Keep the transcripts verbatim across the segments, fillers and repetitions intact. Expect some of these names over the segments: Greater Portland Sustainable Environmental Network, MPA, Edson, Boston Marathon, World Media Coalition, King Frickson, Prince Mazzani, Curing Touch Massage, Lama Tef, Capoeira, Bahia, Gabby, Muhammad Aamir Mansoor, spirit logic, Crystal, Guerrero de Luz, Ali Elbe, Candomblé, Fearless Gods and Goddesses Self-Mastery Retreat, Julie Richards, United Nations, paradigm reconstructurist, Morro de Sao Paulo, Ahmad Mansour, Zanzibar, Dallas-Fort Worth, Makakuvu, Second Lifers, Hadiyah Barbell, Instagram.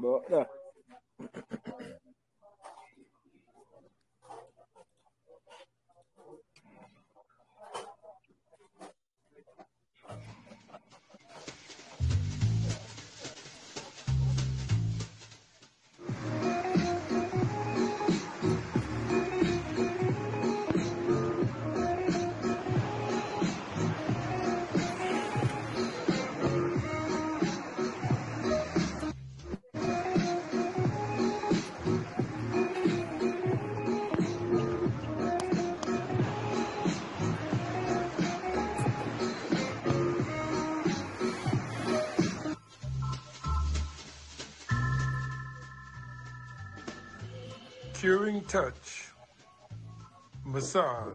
But, yeah. Curing Touch Massage,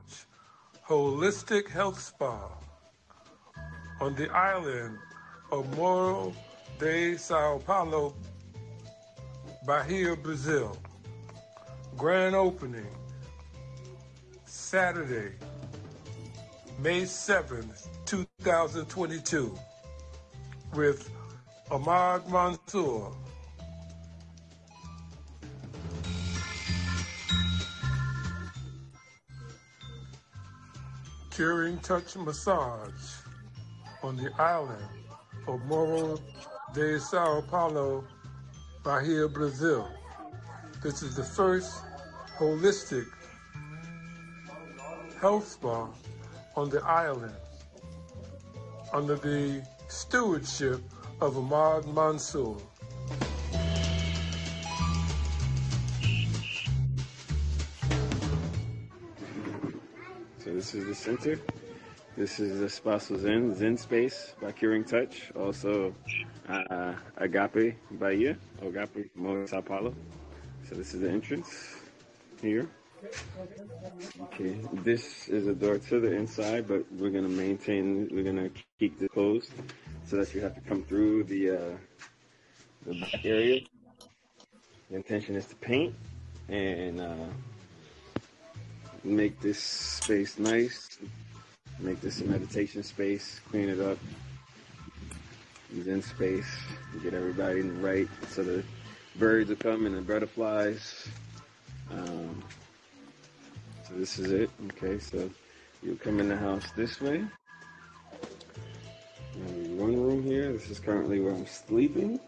holistic health spa on the island of Morro de Sao Paulo, Bahia, Brazil. Grand opening Saturday, May seventh, two thousand twenty-two, with Ahmad Mansour. Curing Touch Massage on the island of Morro de Sao Paulo, Bahia, Brazil. This is the first holistic health spa on the island under the stewardship of Ahmad Mansour. This is the center. This is the Spasso Zen, Zen Space by Curing Touch. Also, uh, Agape Bahia, Agape Morro Sao Paulo. So this is the entrance here. Okay, this is a door to the inside, but we're gonna maintain, we're gonna keep this closed so that you have to come through the, uh, the back area. The intention is to paint and, uh, make this space nice, make this a meditation space, clean it up, Zen space, get everybody in the right so the birds will come and the butterflies. Um, so this is it. Okay, so you come in the house this way. And one room here, this is currently where I'm sleeping.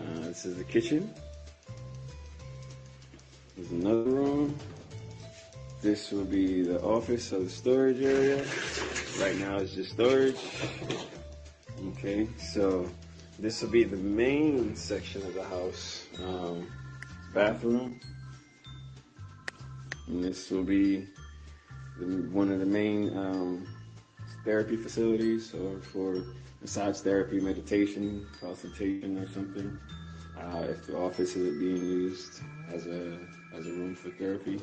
Uh, this is the kitchen. There's another room. This will be the office, so the storage area. Right now it's just storage. Okay, so this will be the main section of the house. Um, bathroom. And this will be the, one of the main um, therapy facilities, or for massage therapy, meditation, consultation or something. Uh, if the office is being used as a, as a room for therapy.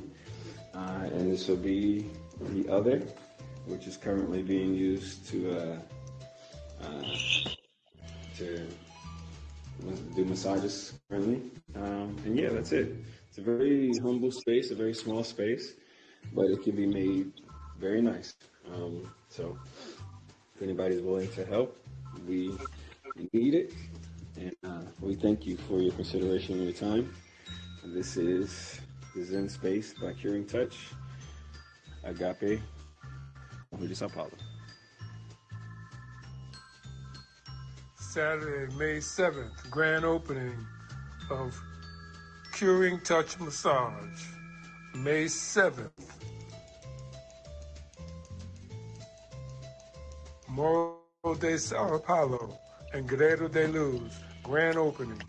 Uh, and this will be the other, which is currently being used to uh, uh, to do massages currently. Um, and yeah, that's it. It's a very humble space, a very small space, but it can be made very nice. Um, so if anybody's willing to help, we need it. And uh, we thank you for your consideration and your time. And this is the Zen Space by Curing Touch, Agape, Morro de Sao Paulo. Saturday, May seventh, grand opening of Curing Touch Massage, May seventh. Morro de Sao Paulo and Guerrero de Luz, grand opening.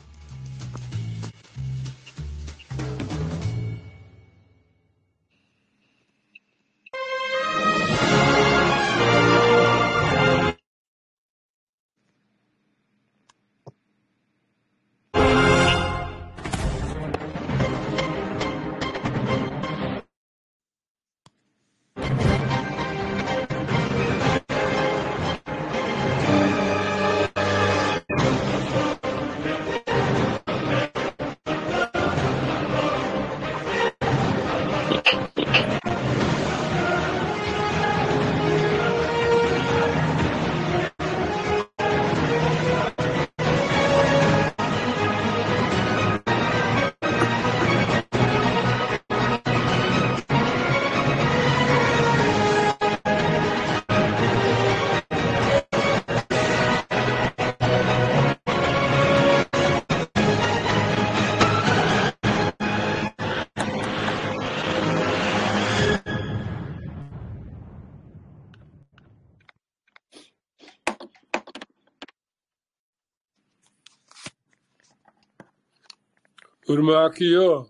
Urmakio.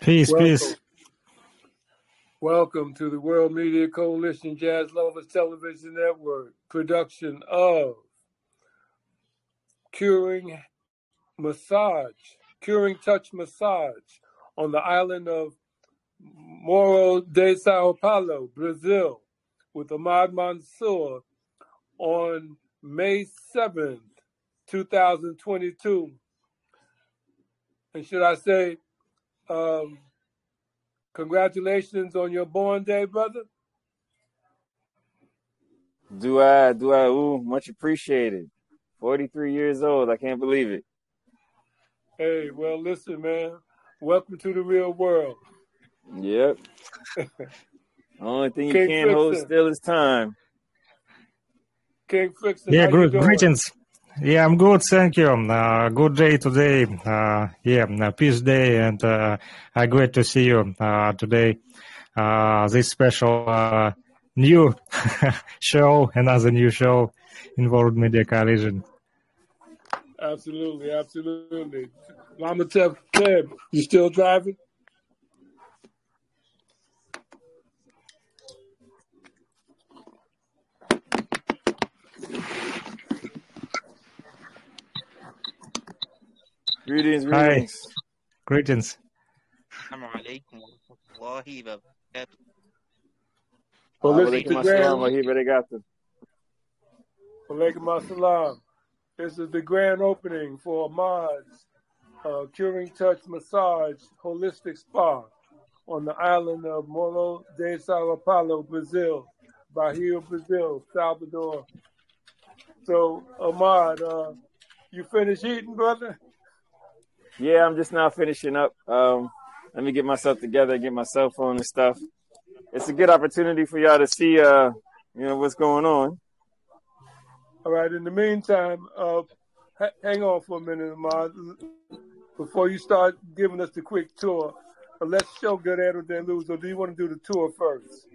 Peace, welcome. Peace. Welcome to the World Media Coalition Jazz Lovers Television Network production of Curing Massage, Curing Touch Massage on the island of Morro de Sao Paulo, Brazil, with Ahmad Mansour on May seventh, two thousand twenty-two. And should I say, um, congratulations on your born day, brother. Do I, do I, ooh, much appreciated. forty-three years old, I can't believe it. Hey, well, listen, man, welcome to the real world. Yep. Only thing you King can't Frickson. hold still is time. King Frickson, yeah, good greetings. Yeah, I'm good, thank you. Uh, good day today. Uh, yeah, peace day, and uh, uh, great to see you uh, today. Uh, this special uh, new show, another new show in World Media Coalition. Absolutely, absolutely. Lama Tef, you still driving? Greetings, greetings. Hi. Greetings. Assalamu alaikum wa rahmatullahi wa barakatuh. Wa alaikum assalam wa barakatuh. Wa alaikum assalam. This is the grand opening for Ahmad's uh, Curing Touch Massage Holistic Spa on the island of Morro de Sao Paulo, Brazil, Bahia, Brazil, Salvador. So, Ahmad, uh, you finished eating, brother? Yeah, I'm just now finishing up. Um, let me get myself together, get my cell phone and stuff. It's a good opportunity for y'all to see, uh, you know, what's going on. All right. In the meantime, uh, ha- hang on for a minute, Ahmad. Before you start giving us the quick tour, uh, let's show Guerrero de Luz, or do you want to do the tour first?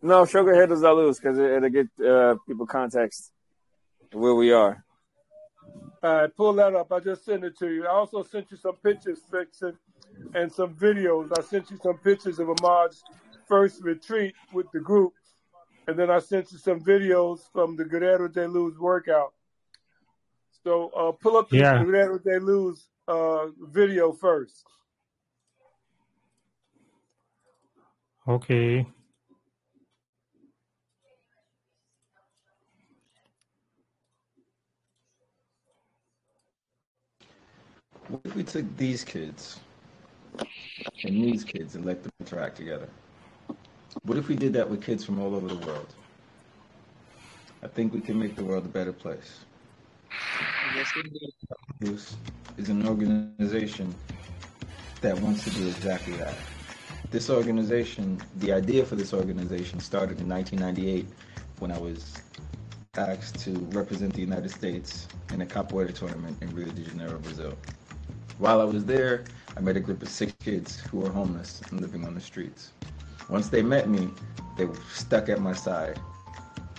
No, show Guerrero de Luz, because it, it'll get uh, people context where we are. All right, pull that up. I just sent it to you. I also sent you some pictures, Frickson, and some videos. I sent you some pictures of Ahmad's first retreat with the group, and then I sent you some videos from the Guerrero de Luz workout. So uh, pull up the yeah. Guerrero de Luz uh, video first. Okay. What if we took these kids and these kids and let them interact together? What if we did that with kids from all over the world? I think we can make the world a better place. Yes, we do. This is an organization that wants to do exactly that. This organization, the idea for this organization started in nineteen ninety-eight when I was asked to represent the United States in a capoeira tournament in Rio de Janeiro, Brazil. While I was there, I met a group of six kids who were homeless and living on the streets. Once they met me, they were stuck at my side,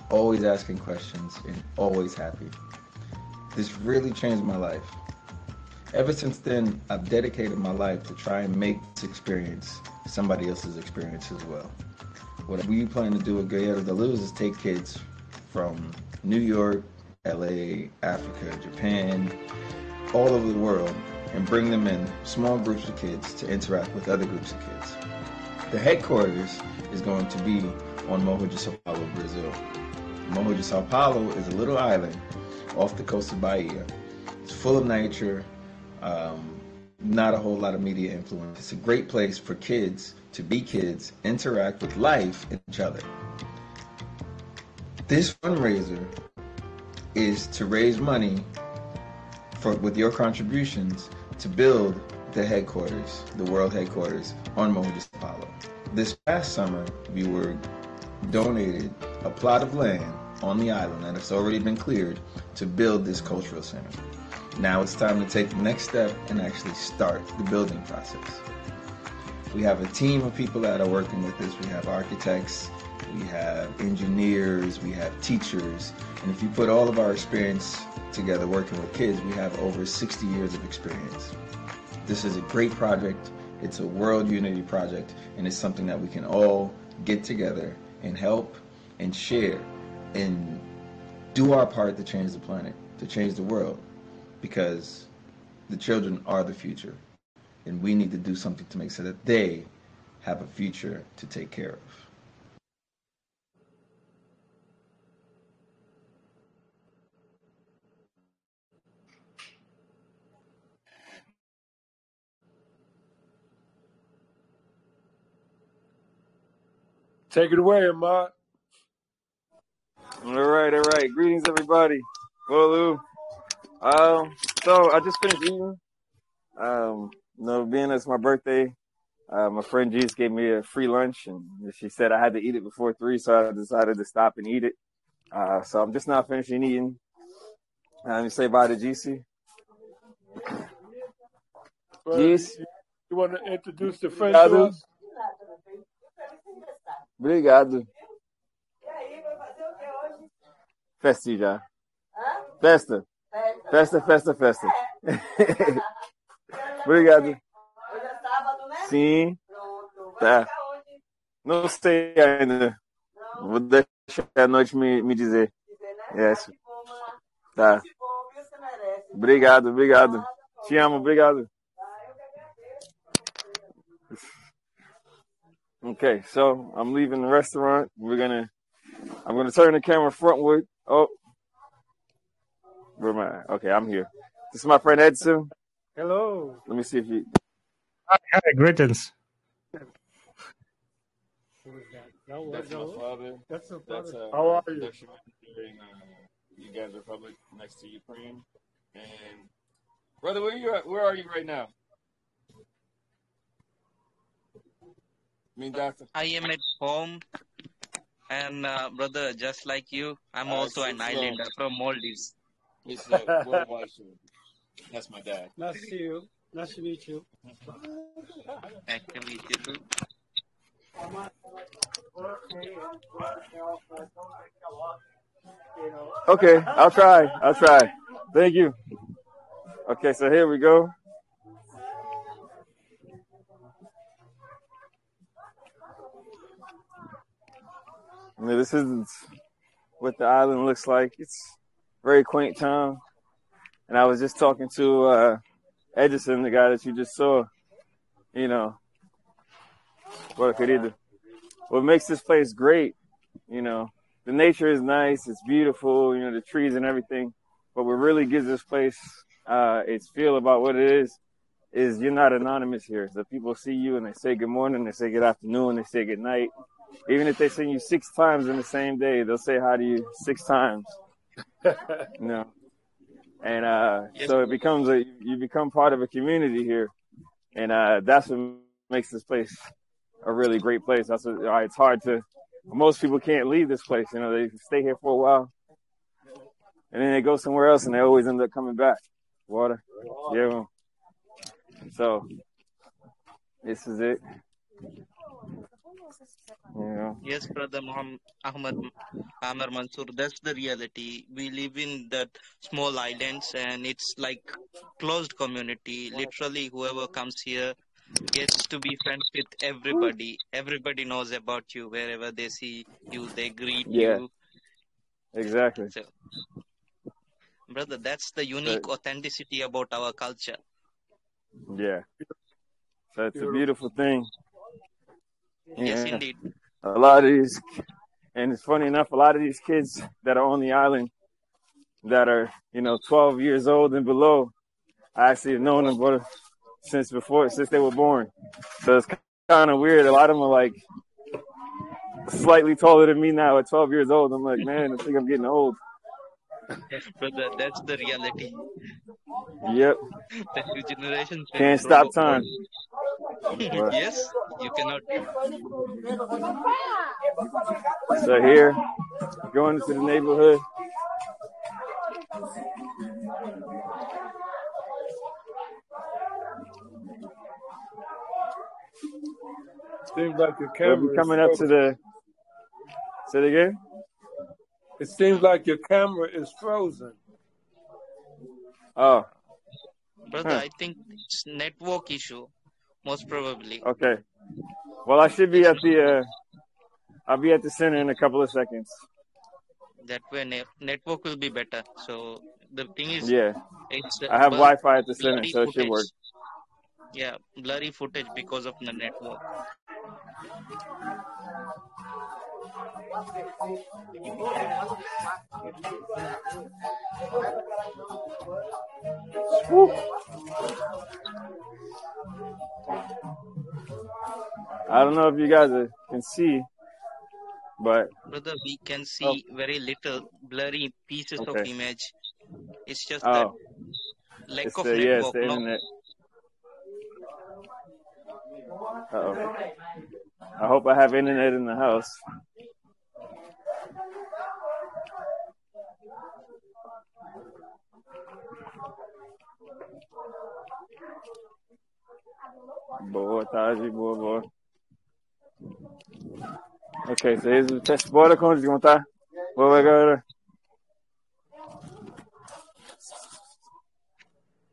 always asking questions and always happy. This really changed my life. Ever since then, I've dedicated my life to try and make this experience somebody else's experience as well. What we plan to do with Guerrero de Luz is take kids from New York, L A, Africa, Japan, all over the world, and bring them in small groups of kids to interact with other groups of kids. The headquarters is going to be on Morro de Sao Paulo, Brazil. Morro de Sao Paulo is a little island off the coast of Bahia. It's full of nature, um, not a whole lot of media influence. It's a great place for kids to be kids, interact with life and each other. This fundraiser is to raise money for, with your contributions, to build the headquarters, the world headquarters on Morro de Sao Paulo. This past summer, we were donated a plot of land on the island that has already been cleared to build this cultural center. Now it's time to take the next step and actually start the building process. We have a team of people that are working with this. We have architects, we have engineers, we have teachers, and if you put all of our experience together working with kids, we have over sixty years of experience. This is a great project, it's a world unity project, and it's something that we can all get together and help and share and do our part to change the planet, to change the world, because the children are the future, and we need to do something to make sure that they have a future to take care of. Take it away, Ahmad. All right, all right. Greetings, everybody. Wolu. Um, so I just finished eating. Um, you know, being it's my birthday, uh, my friend Jeez gave me a free lunch, and she said I had to eat it before three, so I decided to stop and eat it. Uh, so I'm just now finishing eating. Let me say bye to G C. Jeez, you want to introduce the friend to us? Obrigado. Festa já. Festa. Festa, festa, festa. Obrigado. Hoje é sábado, né? Sim. Pronto. Vai ficar onde? Não sei ainda. Não. Vou deixar a noite me, me dizer. Dizer, né? Yes. Tá. Obrigado, obrigado. Te amo, obrigado. Okay, so I'm leaving the restaurant. We're gonna, I'm gonna turn the camera frontward. Oh, where am I? Okay, I'm here. This is my friend Edson. Hello. Let me see if you. Hi, hi, greetings. Who is that? That was That's my hello? father. That's my father. That's, uh, How are you? During, uh, you guys are public next to Ukraine. And brother, where you at? Where are you right now? I am at home, and uh, brother, just like you, I'm uh, also an islander from Maldives. It's like worldwide. That's my dad. Nice to see you. Nice to meet you. Nice to meet you too. Okay, I'll try. I'll try. Thank you. Okay, so here we go. I mean, this is what the island looks like. It's a very quaint town. And I was just talking to uh, Edison, the guy that you just saw. You know, what, querido, what makes this place great, you know, the nature is nice, it's beautiful, you know, the trees and everything. But what really gives this place uh, its feel about what it is, is you're not anonymous here. So people see you and they say good morning, they say good afternoon, they say good night. Even if they send you six times in the same day, they'll say hi to you six times. You know, and uh, so it becomes a you become part of a community here, and uh, that's what makes this place a really great place. That's what, it's hard to most people can't leave this place. You know, they stay here for a while, and then they go somewhere else, and they always end up coming back. Water, yeah. So this is it. Yeah. Yes, brother Muhammad Aamir Mansoor, that's the reality. We live in that small islands and it's like closed community. Literally, whoever comes here gets to be friends with everybody. Everybody knows about you. Wherever they see you, they greet yeah. you. Exactly. So, brother, that's the unique right. authenticity about our culture. Yeah. So it's a beautiful thing. Yeah. Yes, indeed. A lot of these, and it's funny enough, a lot of these kids that are on the island that are, you know, twelve years old and below, I actually have known them since before, since they were born. So it's kind of weird. A lot of them are like slightly taller than me now at twelve years old. I'm like, man, I think I'm getting old. Brother, that's the reality. Yep. The new generation can't stop time. Yes, you cannot. So here, going into the neighborhood. Seems like the camera. We're coming up to the Say it again. It seems like your camera is frozen. Oh. Brother, huh. I think it's network issue, most probably. Okay. Well, I should be at the, uh, I'll be at the center in a couple of seconds. That way, ne- network will be better. So the thing is, yeah, it's, uh, I have Wi-Fi at the center, so it should work. Yeah, blurry footage because of the network. Woo. I don't know if you guys are, can see, but brother, we can see oh. very little blurry pieces okay. of image. It's just oh. that lack it's of the, network. Yeah, no? Uh-oh. I hope I have internet in the house. Boa tarde, boa, boa. Ok, so here's the test. Bora, como desmontar? Boa, galera.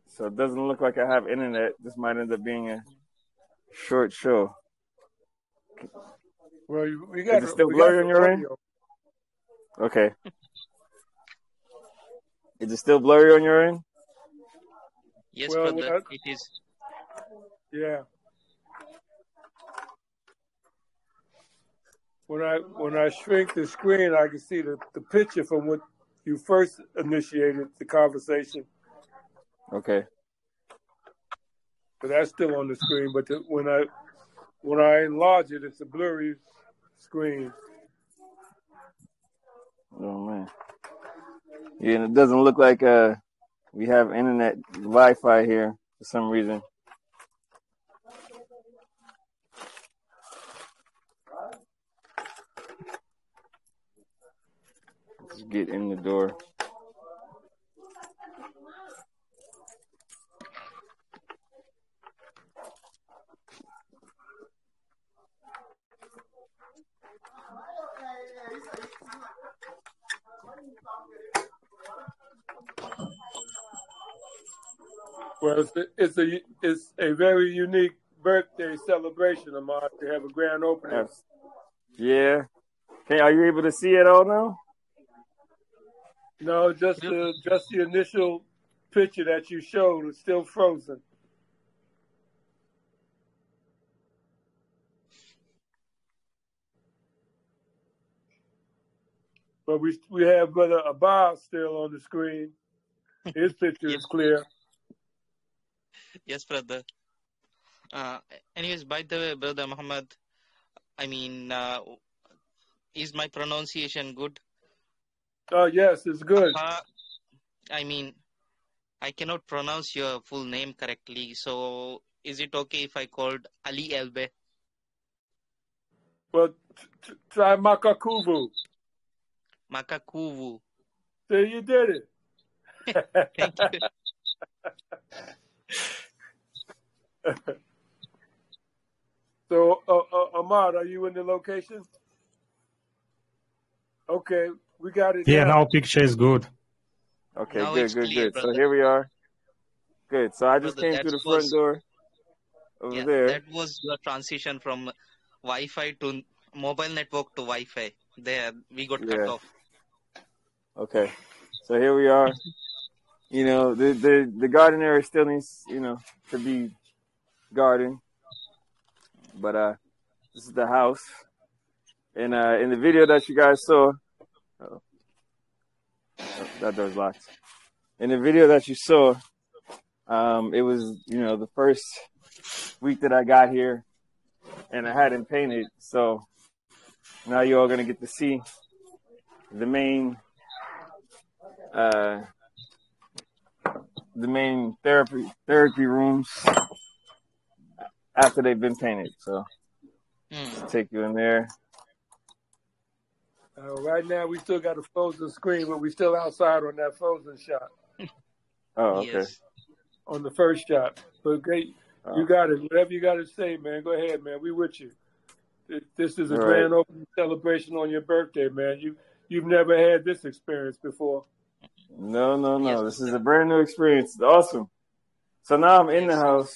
So it doesn't look like I have internet. This might end up being a short show. Well, you, we got Is it still blurry on your end? Okay. Is it still blurry on your end? Yes, well, brother, I, it is. Yeah. When I when I shrink the screen, I can see the, the picture from when you first initiated the conversation. Okay. But that's still on the screen. But the, when I when I enlarge it, it's a blurry screen. Oh man. Yeah, and it doesn't look like uh we have internet Wi-Fi here for some reason. Let's get in the door. Well, it's a, it's a it's a very unique birthday celebration, Ahmad. To have a grand opening. Yeah. Hey, are you able to see it all now? No, just the just the initial picture that you showed is still frozen. But we we have Brother Abbas still on the screen. His picture yes. is clear. Yes, brother. Uh, anyways, by the way, Brother Muhammad, I mean, uh, is my pronunciation good? Oh, yes, it's good. Uh, I mean, I cannot pronounce your full name correctly. So is it okay if I called Ali Elbe? Well, t- t- try Makakuvu. Makakuvu. So you did it. Thank you. So, uh, uh, Ahmad, are you in the location? Okay, we got it. Yeah, now picture is good. Okay, now good, good, clear, good. Brother. So here we are. Good. So I just brother, came through the was, front door over yeah, there. That was the transition from Wi-Fi to mobile network to Wi-Fi. There, we got yeah. cut off. Okay, so here we are. You know, the, the, the garden area still needs, you know, to be garden. But uh, this is the house. And uh, in the video that you guys saw, oh, that door's locked. In the video that you saw, um, it was, you know, the first week that I got here and I hadn't painted. So now you're all going to get to see the main... Uh, the main therapy therapy rooms after they've been painted. So mm. take you in there. Uh, right now we still got a frozen screen, but we still outside on that frozen shot. Oh, okay. Yes. On the first shot. But okay, oh. you got it. Whatever you got to say, man, go ahead, man. We with you. This is a All grand right. opening celebration on your birthday, man. You you've never had this experience before. No, no, no. Yes. This is a brand new experience. It's awesome. So now I'm in the house,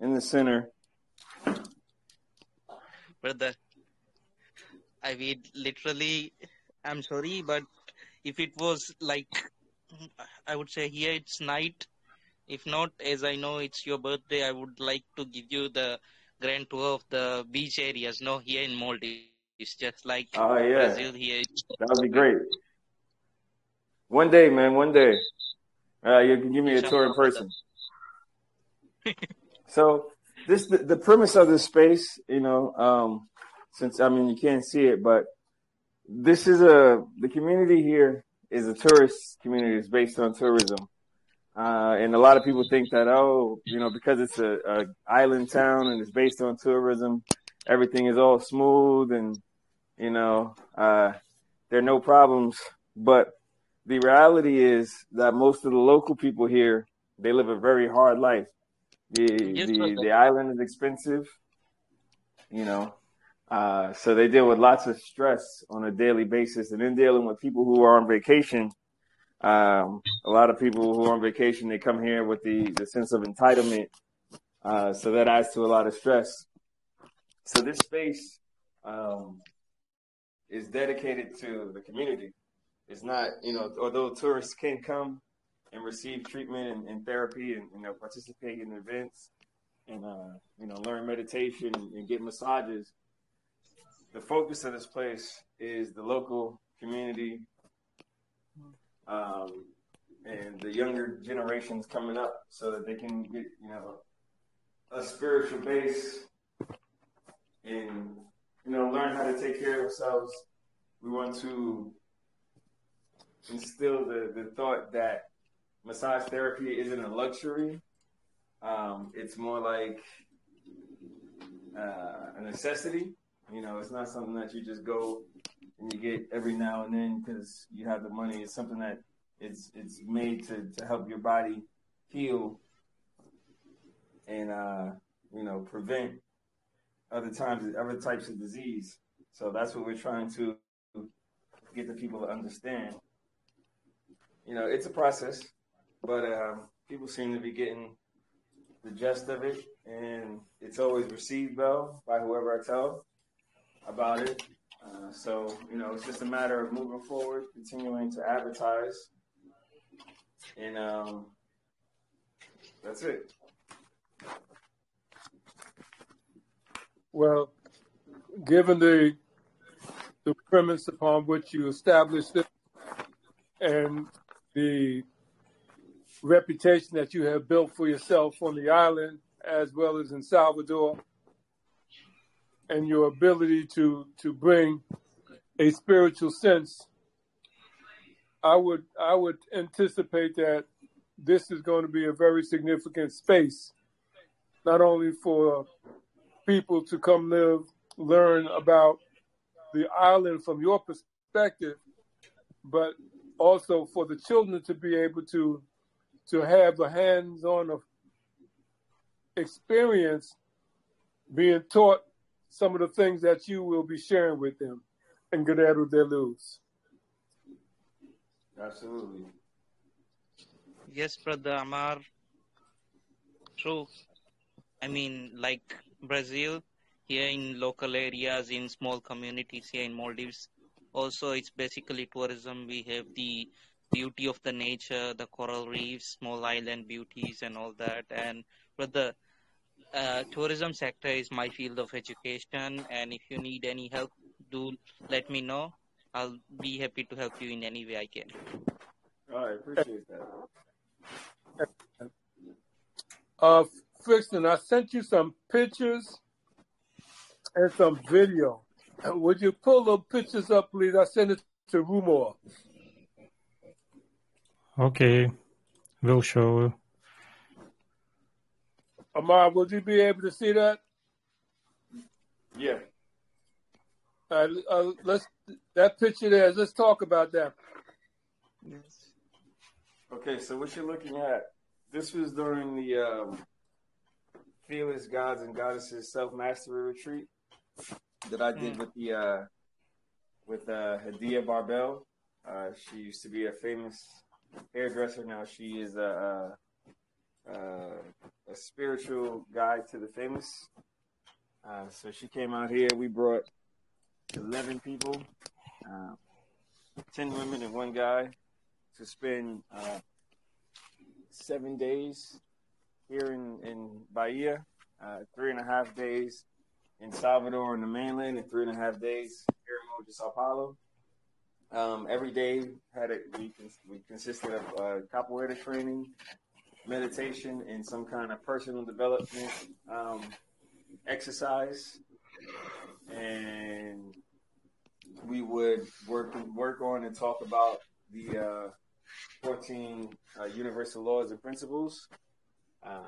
in the center. Brother, I mean, literally, I'm sorry, but if it was like, I would say here it's night. If not, as I know it's your birthday, I would like to give you the grand tour of the beach areas. No, here in Maldives, it's just like oh, yeah. Brazil here. That would be great. One day, man, one day. Uh, you can give me a tour in person. So this the, the premise of this space, you know, um, since, I mean, you can't see it, but this is a, the community here is a tourist community. It's based on tourism. Uh, and a lot of people think that, oh, you know, because it's a, a island town and it's based on tourism, everything is all smooth and, you know, uh, there are no problems. But the reality is that most of the local people here, they live a very hard life. The the, the island is expensive, you know, uh, so they deal with lots of stress on a daily basis. And then dealing with people who are on vacation, um, a lot of people who are on vacation, they come here with the, the sense of entitlement. Uh, so that adds to a lot of stress. So this space um, is dedicated to the community. It's not, you know, although tourists can come and receive treatment and, and therapy and, you know, participate in events and, uh, you know, learn meditation and, and get massages, the focus of this place is the local community um, and the younger generations coming up so that they can get, you know, a spiritual base and, you know, learn how to take care of themselves. We want to instill the, the thought that massage therapy isn't a luxury. Um, it's more like uh, a necessity. You know, it's not something that you just go and you get every now and then because you have the money. It's something that it's it's made to, to help your body heal and, uh, you know, prevent other times, other types of disease. So that's what we're trying to get the people to understand. You know, it's a process, but uh, people seem to be getting the gist of it, and it's always received well by whoever I tell about it. Uh, so, you know, it's just a matter of moving forward, continuing to advertise, and um, that's it. Well, given the the premise upon which you established it, and the reputation that you have built for yourself on the island as well as in Salvador, and your ability to, to bring a spiritual sense, I would I would anticipate that this is going to be a very significant space, not only for people to come live, learn about the island from your perspective, but also for the children to be able to to have a hands-on experience being taught some of the things that you will be sharing with them in Guerrero de Luz. Absolutely. Yes, Brother Aamir. True. I mean, like Brazil, here in local areas, in small communities here in Maldives, also, it's basically tourism. We have the beauty of the nature, the coral reefs, small island beauties and all that. And but the uh, tourism sector is my field of education. And if you need any help, do let me know. I'll be happy to help you in any way I can. Oh, I appreciate that. Uh, Frixton, I sent you some pictures and some video. Would you pull the pictures up, please? I sent it to Rumor. Okay, we'll show you. Aamir, would you be able to see that? Yeah. All right, uh, let's that picture there. Let's talk about that. Yes. Okay, so what you're looking at? This was during the um, Fearless Gods and Goddesses Self-Mastery Retreat. that I did with the uh, with uh, Hadiyah Barbell. Uh, she used to be a famous hairdresser. Now she is a, a, a spiritual guide to the famous. Uh, so she came out here. We brought eleven people, uh, ten women and one guy, to spend uh, seven days here in, in Bahia, uh, three and a half days in Salvador on the mainland, and three and a half days here in Morro de Sao Paulo. Um, every day had a, we, we consisted of uh, capoeira training, meditation, and some kind of personal development um, exercise. And we would work work on and talk about the uh, fourteen uh, universal laws and principles. Uh,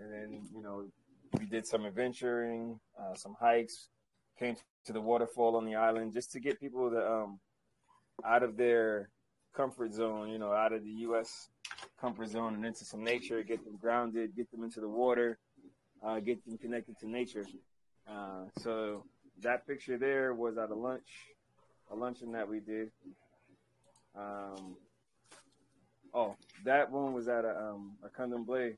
and then, you know, we did some adventuring, uh, some hikes, came to the waterfall on the island just to get people to um, out of their comfort zone, you know, out of the U S comfort zone and into some nature, get them grounded, get them into the water, uh, get them connected to nature. Uh, so that picture there was at a lunch, a luncheon that we did. Um, oh, that one was at a, um, a Candomblé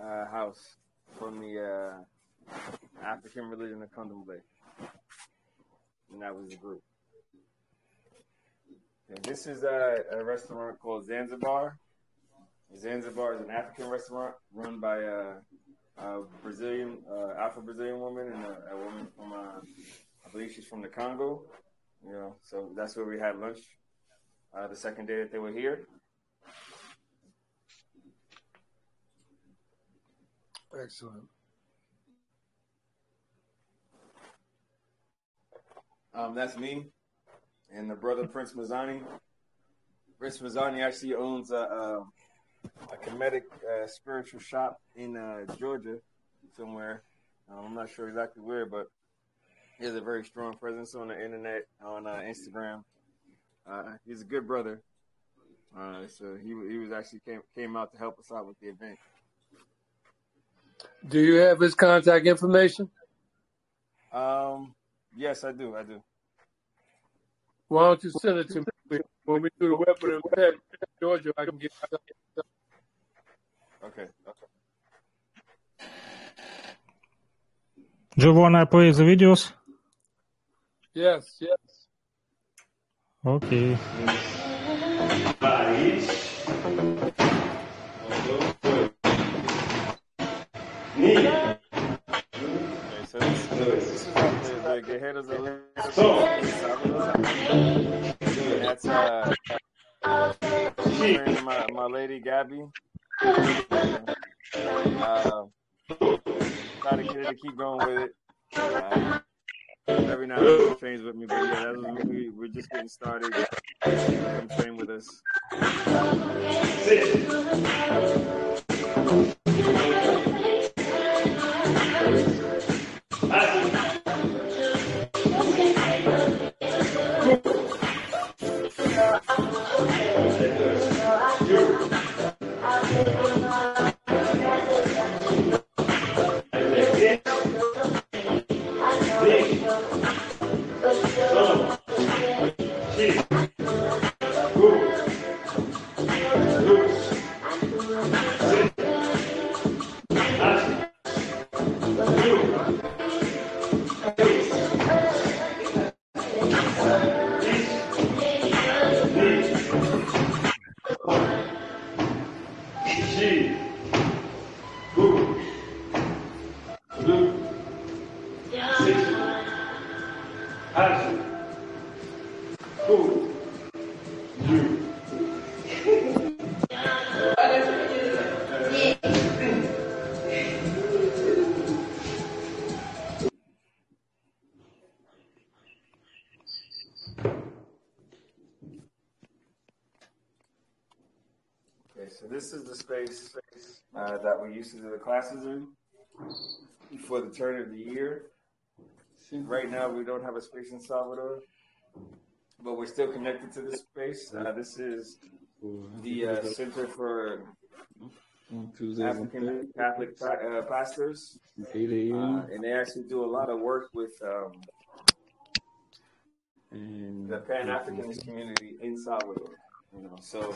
uh, house from the uh, African religion of Candomblé, and that was the group. And this is a, a restaurant called Zanzibar. Zanzibar is an African restaurant run by a, a Brazilian, uh, Afro-Brazilian woman, and a, a woman from, uh, I believe she's from the Congo. You know, so that's where we had lunch uh, the second day that they were here. Excellent. Um, that's me and the brother Prince Mazzani. Prince Mazzani actually owns a, a, a comedic uh, spiritual shop in uh, Georgia somewhere. Uh, I'm not sure exactly where, but he has a very strong presence on the internet, on uh, Instagram. Uh, he's a good brother. Uh, so he he was actually came, came out to help us out with the event. Do you have his contact information? Um, yes, I do. I do. Why don't you send it to me when we do the weapon and pet Georgia? I can get it. Okay. Okay. Do you want to play the videos? Yes. Yes. Okay. Okay, so this, this is like the, the Guerrero de Luz. And that's uh, my, my lady Gabby. Uh, try to get her to keep going with it. Uh, every now and then she trains with me, but yeah, that was, we, we're just getting started. Come train with us. This is the space uh, that we used to do the classes in before the turn of the year. Right now, we don't have a space in Salvador, but we're still connected to this space. Uh, this is the uh, Center for on Tuesdays. African Catholic uh, pastors. eight a m Uh, and they actually do a lot of work with um, and the Pan-Africanist community in Salvador. You know, so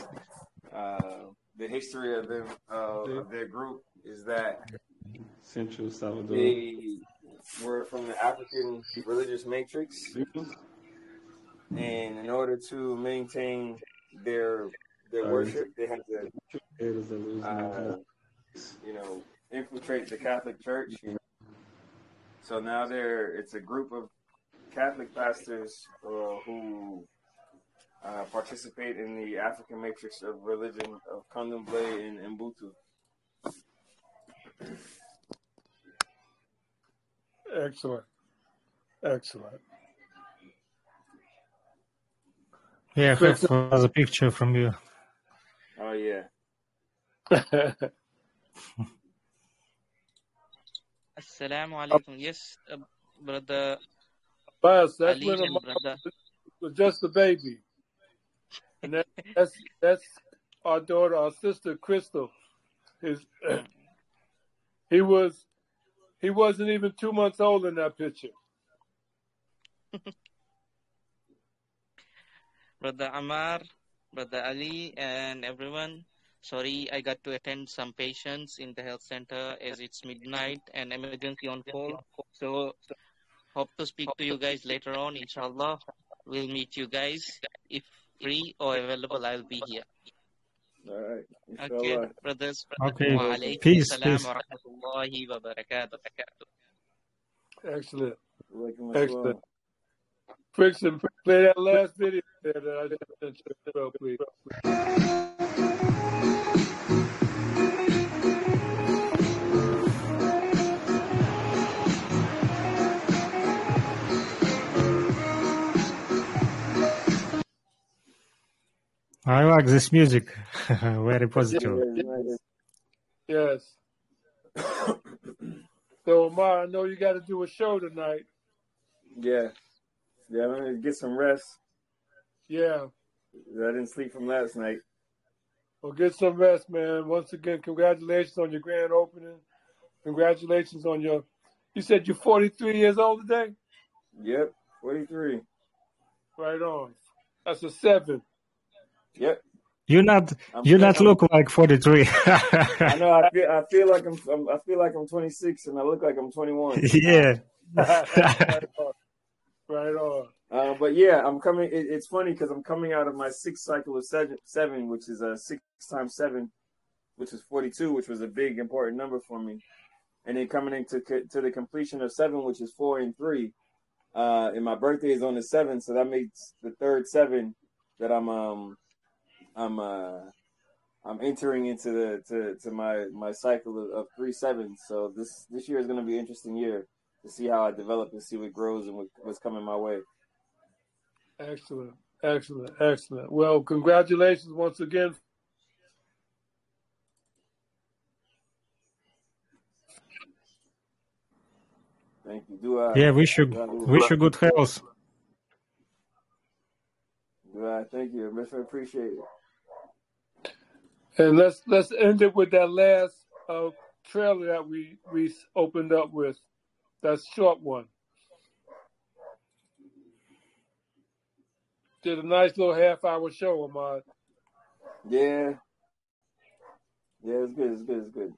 uh, the history of them, uh, of their group is that Central Salvador. They were from the African religious matrix, and in order to maintain their their worship, they had to, uh, you know, infiltrate the Catholic Church. So now they're it's a group of Catholic pastors uh, who uh, participate in the African matrix of religion of Candomblé and Mbutu. Excellent. Excellent. Yeah, I have another picture from you. Oh, yeah. Assalamu alaikum. Yes, uh, brother. Bas, that's Ali when the mom was just a baby. And that, that's, that's our daughter, our sister, Crystal. His, he was... He wasn't even two months old in that picture. Brother Aamir, Brother Ali, and everyone. Sorry, I got to attend some patients in the health center as it's midnight and emergency on call. So, hope to speak to you guys later on, inshallah. We'll meet you guys. If free or available, I'll be here. All right. Okay, right. Brothers. Okay. Wa peace. Peace. Wa rahmatullahi wa barakatuh. Excellent. Excellent. Friction, play that last video there that I just sent you the show, please. I like this music. Very positive. Yes. yes. So, Aamir, I know you got to do a show tonight. Yeah. Yeah, I'm going to get some rest. Yeah. I didn't sleep from last night. Well, get some rest, man. Once again, congratulations on your grand opening. Congratulations on your... You said you're forty-three years old today? Yep, forty-three. Right on. That's a seven. Yep. You're not. You not look like forty-three. I know. I feel. I feel like I'm, I'm. I feel like I'm twenty-six, and I look like I'm twenty-one. Yeah. Right on. Right on. Uh, but yeah, I'm coming. It, it's funny because I'm coming out of my sixth cycle of seven, seven which is a six times seven, which is forty-two, which was a big important number for me, and then coming into to the completion of seven, which is four and three, uh, and my birthday is on the seventh, so that makes the third seven that I'm um. I'm uh, I'm entering into the to, to my, my cycle of, of three sevens. So this this year is going to be an interesting year to see how I develop and see what grows and what, what's coming my way. Excellent, excellent, excellent. Well, congratulations once again. Thank you. Do I? Yeah, wish you wish you good health. Right, thank you. I appreciate it. And let's let's end it with that last uh, trailer that we, we opened up with. That short one. Did a nice little half hour show, Aamir. Yeah. Yeah, it's good, it's good, it's good.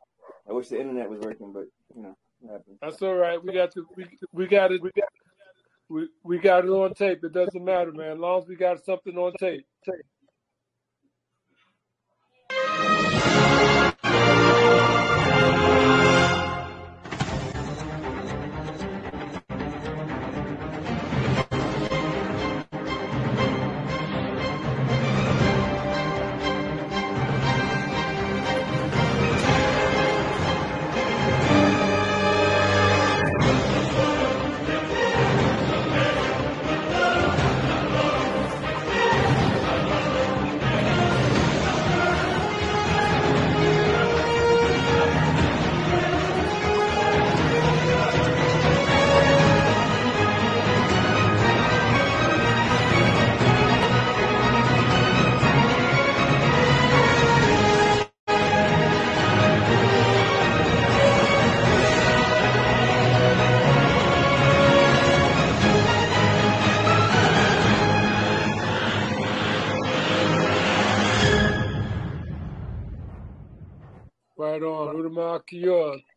I wish the internet was working, but you know, it happens. That's all right. We got to we we got it we got it. We we got it on tape. It doesn't matter, man. As long as we got something on tape. tape. قرار ما کیاد